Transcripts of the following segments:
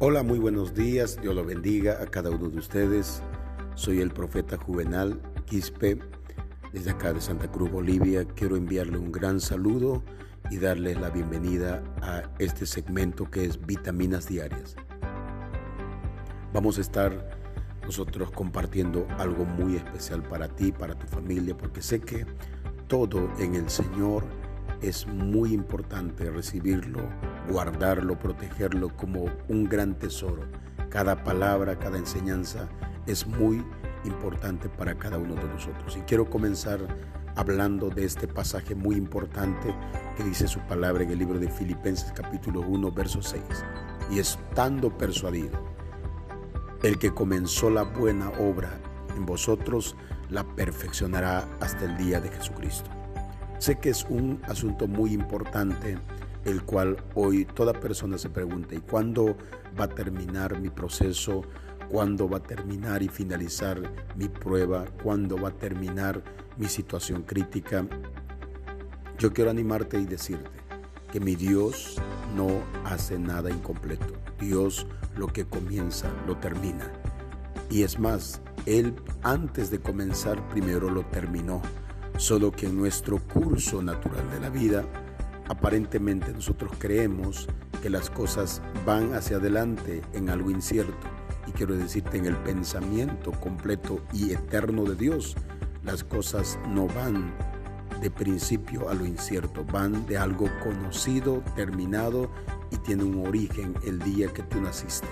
Hola, muy buenos días. Dios los bendiga a cada uno de ustedes. Soy el profeta Juvenal Quispe, desde acá de Santa Cruz, Bolivia. Quiero enviarle un gran saludo y darles la bienvenida a este segmento que es Vitaminas Diarias. Vamos a estar nosotros compartiendo algo muy especial para ti, para tu familia, porque sé que todo en el Señor es muy importante recibirlo, guardarlo, protegerlo como un gran tesoro. Cada palabra, cada enseñanza es muy importante para cada uno de nosotros. Y quiero comenzar hablando de este pasaje muy importante que dice su palabra en el libro de Filipenses capítulo 1, verso 6. Y estando persuadido, el que comenzó la buena obra en vosotros la perfeccionará hasta el día de Jesucristo. Sé que es un asunto muy importante, el cual hoy toda persona se pregunta: ¿y cuándo va a terminar mi proceso? ¿Cuándo va a terminar y finalizar mi prueba? ¿Cuándo va a terminar mi situación crítica? Yo quiero animarte y decirte que mi Dios no hace nada incompleto. Dios lo que comienza, lo termina. Y es más, Él antes de comenzar primero lo terminó. Solo que en nuestro curso natural de la vida, aparentemente nosotros creemos que las cosas van hacia adelante en algo incierto. Y quiero decirte, en el pensamiento completo y eterno de Dios, las cosas no van de principio a lo incierto, van de algo conocido, terminado y tiene un origen el día que tú naciste.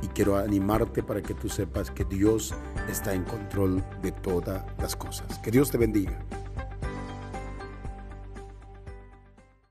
Y quiero animarte para que tú sepas que Dios está en control de todas las cosas. Que Dios te bendiga.